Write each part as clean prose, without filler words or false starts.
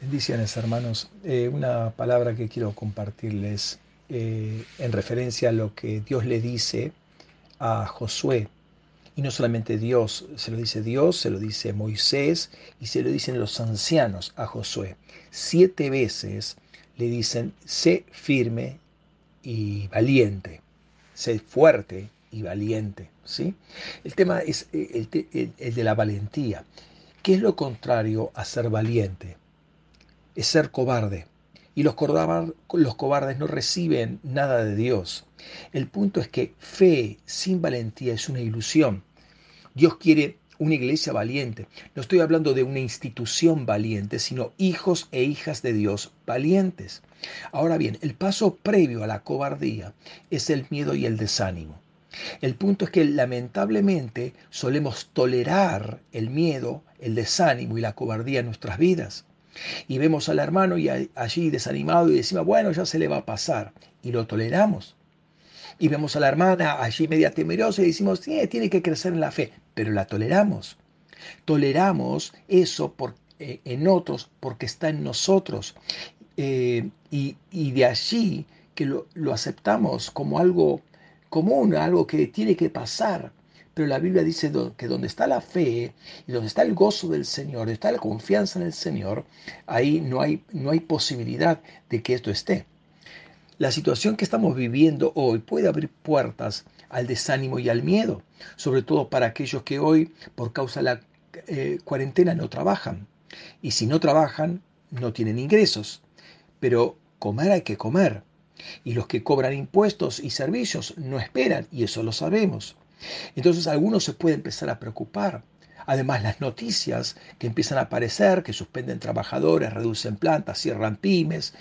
Bendiciones, hermanos. Una palabra que quiero compartirles en referencia a lo que Dios le dice a Josué. Y no solamente Dios, se lo dice Moisés y se lo dicen los ancianos a Josué. 7 veces le dicen, sé firme y valiente, sé fuerte y valiente, ¿sí? El tema es el de la valentía. ¿Qué es lo contrario a ser valiente? Es ser cobarde. Y los cobardes no reciben nada de Dios. El punto es que fe sin valentía es una ilusión. Dios quiere una iglesia valiente. No estoy hablando de una institución valiente, sino hijos e hijas de Dios valientes. Ahora bien, el paso previo a la cobardía es el miedo y el desánimo. El punto es que lamentablemente solemos tolerar el miedo, el desánimo y la cobardía en nuestras vidas. Y vemos al hermano y allí desanimado y decimos, bueno, ya se le va a pasar. Y lo toleramos. Y vemos a la hermana allí media temerosa y decimos, tiene que crecer en la fe. Pero la toleramos. Toleramos eso en otros porque está en nosotros. Y de allí que lo aceptamos como algo común, algo que tiene que pasar. Pero la Biblia dice que donde está la fe y donde está el gozo del Señor, donde está la confianza en el Señor, ahí no hay posibilidad de que esto esté. La situación que estamos viviendo hoy puede abrir puertas al desánimo y al miedo, sobre todo para aquellos que hoy, por causa de la cuarentena, no trabajan. Y si no trabajan, no tienen ingresos. Pero comer hay que comer. Y los que cobran impuestos y servicios no esperan, y eso lo sabemos. Entonces algunos se pueden empezar a preocupar. Además, las noticias que empiezan a aparecer, que suspenden trabajadores, reducen plantas, cierran pymes.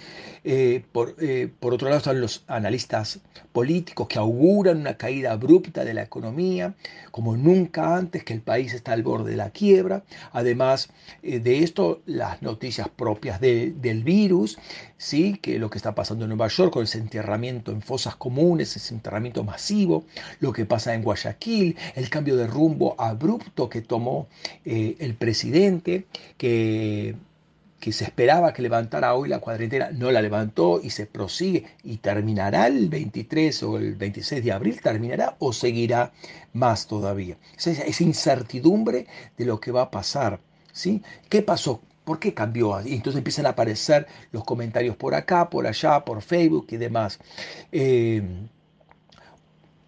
Por otro lado están los analistas políticos que auguran una caída abrupta de la economía, como nunca antes, que el país está al borde de la quiebra. Además de esto, las noticias propias del virus, ¿sí? Que lo que está pasando en Nueva York con el enterramiento en fosas comunes, ese enterramiento masivo, lo que pasa en Guayaquil, el cambio de rumbo abrupto que tomó el presidente, que se esperaba que levantara hoy la cuarentena, no la levantó y se prosigue y terminará el 23 o el 26 de abril, terminará o seguirá más todavía. Esa incertidumbre de lo que va a pasar, ¿sí? ¿Qué pasó? ¿Por qué cambió? Y entonces empiezan a aparecer los comentarios por acá, por allá, por Facebook y demás.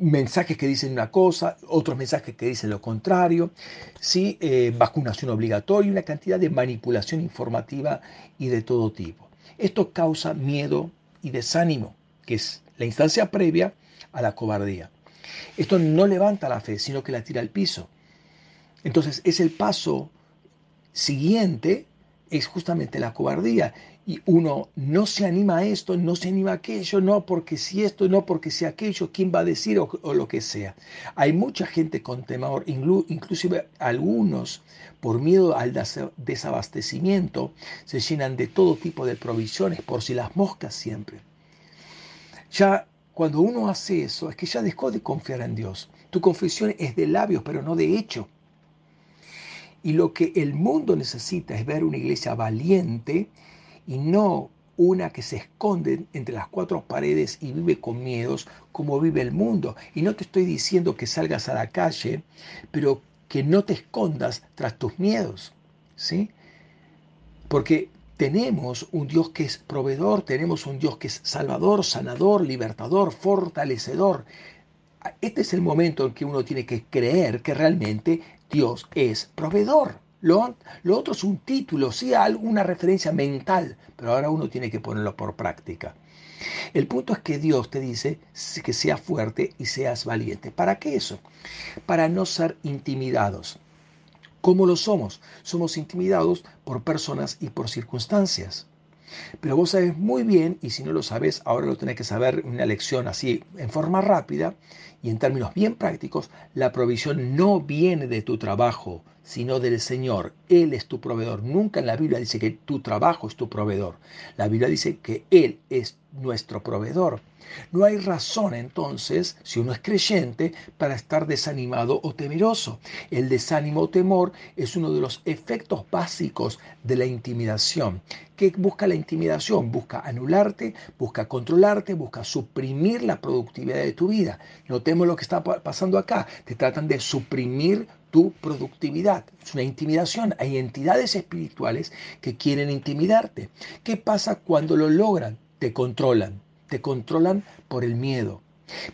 Mensajes que dicen una cosa, otros mensajes que dicen lo contrario, ¿sí? Vacunación obligatoria, una cantidad de manipulación informativa y de todo tipo. Esto causa miedo y desánimo, que es la instancia previa a la cobardía. Esto no levanta la fe, sino que la tira al piso. Entonces es el paso siguiente, es justamente la cobardía. Y uno no se anima a esto, no se anima a aquello, no porque si esto, no porque si aquello, quién va a decir o lo que sea. Hay mucha gente con temor, inclusive algunos, por miedo al desabastecimiento, se llenan de todo tipo de provisiones, por si las moscas siempre. Ya cuando uno hace eso, es que ya dejó de confiar en Dios. Tu confesión es de labios, pero no de hecho. Y lo que el mundo necesita es ver una iglesia valiente y no una que se esconde entre las 4 paredes y vive con miedos como vive el mundo. Y no te estoy diciendo que salgas a la calle, pero que no te escondas tras tus miedos, ¿sí? Porque tenemos un Dios que es proveedor, tenemos un Dios que es salvador, sanador, libertador, fortalecedor. Este es el momento en que uno tiene que creer que realmente Dios es proveedor. Lo otro es un título, sí, alguna referencia mental, pero ahora uno tiene que ponerlo por práctica. El punto es que Dios te dice que seas fuerte y seas valiente. ¿Para qué eso? Para no ser intimidados. ¿Cómo lo somos? Somos intimidados por personas y por circunstancias. Pero vos sabés muy bien, y si no lo sabés, ahora lo tenés que saber, una lección así en forma rápida, Y en términos bien prácticos, la provisión no viene de tu trabajo, sino del Señor. Él es tu proveedor. Nunca en la Biblia dice que tu trabajo es tu proveedor. La Biblia dice que Él es nuestro proveedor. No hay razón entonces, si uno es creyente, para estar desanimado o temeroso. El desánimo o temor es uno de los efectos básicos de la intimidación. ¿Qué busca la intimidación? Busca anularte, busca controlarte, busca suprimir la productividad de tu vida. Notemos lo que está pasando acá. Te tratan de suprimir tu productividad. Es una intimidación. Hay entidades espirituales que quieren intimidarte. ¿Qué pasa cuando lo logran? Te controlan. Te controlan por el miedo.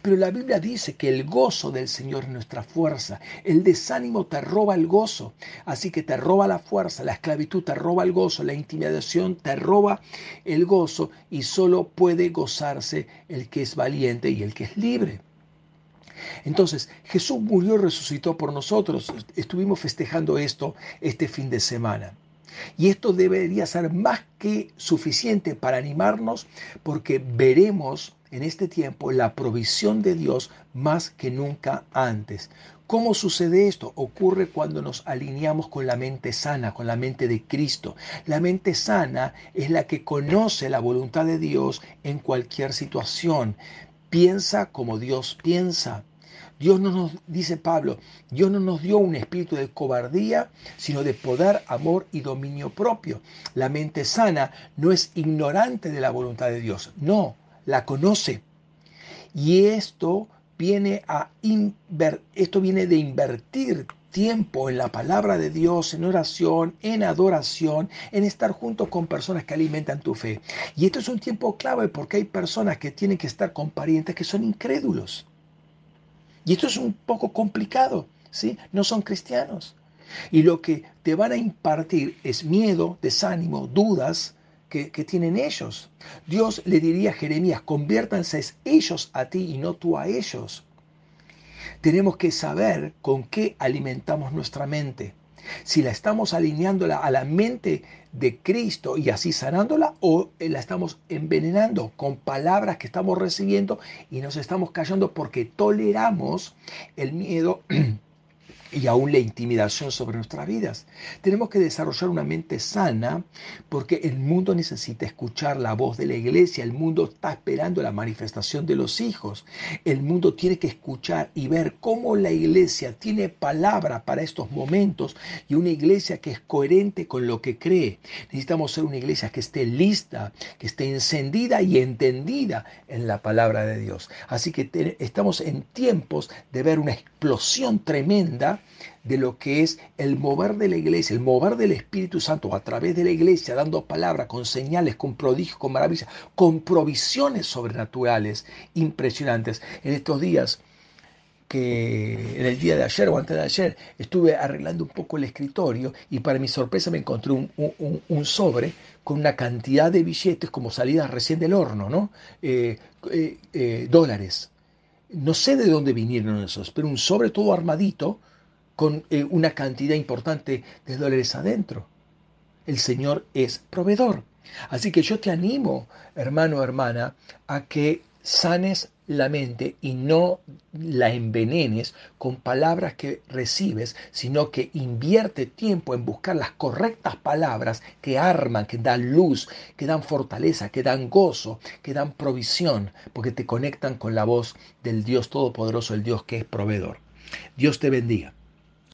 Pero la Biblia dice que el gozo del Señor es nuestra fuerza. El desánimo te roba el gozo. Así que te roba la fuerza. La esclavitud te roba el gozo. La intimidación te roba el gozo. Y solo puede gozarse el que es valiente y el que es libre. Entonces, Jesús murió y resucitó por nosotros. Estuvimos festejando esto este fin de semana. Y esto debería ser más que suficiente para animarnos, porque veremos en este tiempo la provisión de Dios más que nunca antes. ¿Cómo sucede esto? Ocurre cuando nos alineamos con la mente sana, con la mente de Cristo. La mente sana es la que conoce la voluntad de Dios en cualquier situación. Piensa como Dios piensa. Dios no nos, dice Pablo, Dios no nos dio un espíritu de cobardía, sino de poder, amor y dominio propio. La mente sana no es ignorante de la voluntad de Dios, no, la conoce. Y esto viene de invertir tiempo en la palabra de Dios, en oración, en adoración, en estar juntos con personas que alimentan tu fe. Y esto es un tiempo clave porque hay personas que tienen que estar con parientes que son incrédulos. Y esto es un poco complicado, ¿sí? No son cristianos. Y lo que te van a impartir es miedo, desánimo, dudas que tienen ellos. Dios le diría a Jeremías, conviértanse ellos a ti y no tú a ellos. Tenemos que saber con qué alimentamos nuestra mente. Si la estamos alineando a la mente de Cristo y así sanándola, o la estamos envenenando con palabras que estamos recibiendo y nos estamos callando porque toleramos el miedo y aún la intimidación sobre nuestras vidas. Tenemos que desarrollar una mente sana porque el mundo necesita escuchar la voz de la iglesia. El mundo está esperando la manifestación de los hijos. El mundo tiene que escuchar y ver cómo la iglesia tiene palabra para estos momentos y una iglesia que es coherente con lo que cree. Necesitamos ser una iglesia que esté lista, que esté encendida y entendida en la palabra de Dios. Así que estamos en tiempos de ver una explosión tremenda de lo que es el mover de la iglesia, el mover del Espíritu Santo a través de la iglesia, dando palabra, con señales, con prodigios, con maravillas, con provisiones sobrenaturales impresionantes. En estos días, que en el día de ayer o antes de ayer, estuve arreglando un poco el escritorio y para mi sorpresa me encontré un sobre con una cantidad de billetes como salidas recién del horno, ¿no? Dólares. No sé de dónde vinieron esos, pero un sobre todo armadito con una cantidad importante de dólares adentro. El Señor es proveedor. Así que yo te animo, hermano o hermana, a que sanes la mente y no la envenenes con palabras que recibes, sino que invierte tiempo en buscar las correctas palabras que arman, que dan luz, que dan fortaleza, que dan gozo, que dan provisión, porque te conectan con la voz del Dios Todopoderoso, el Dios que es proveedor. Dios te bendiga.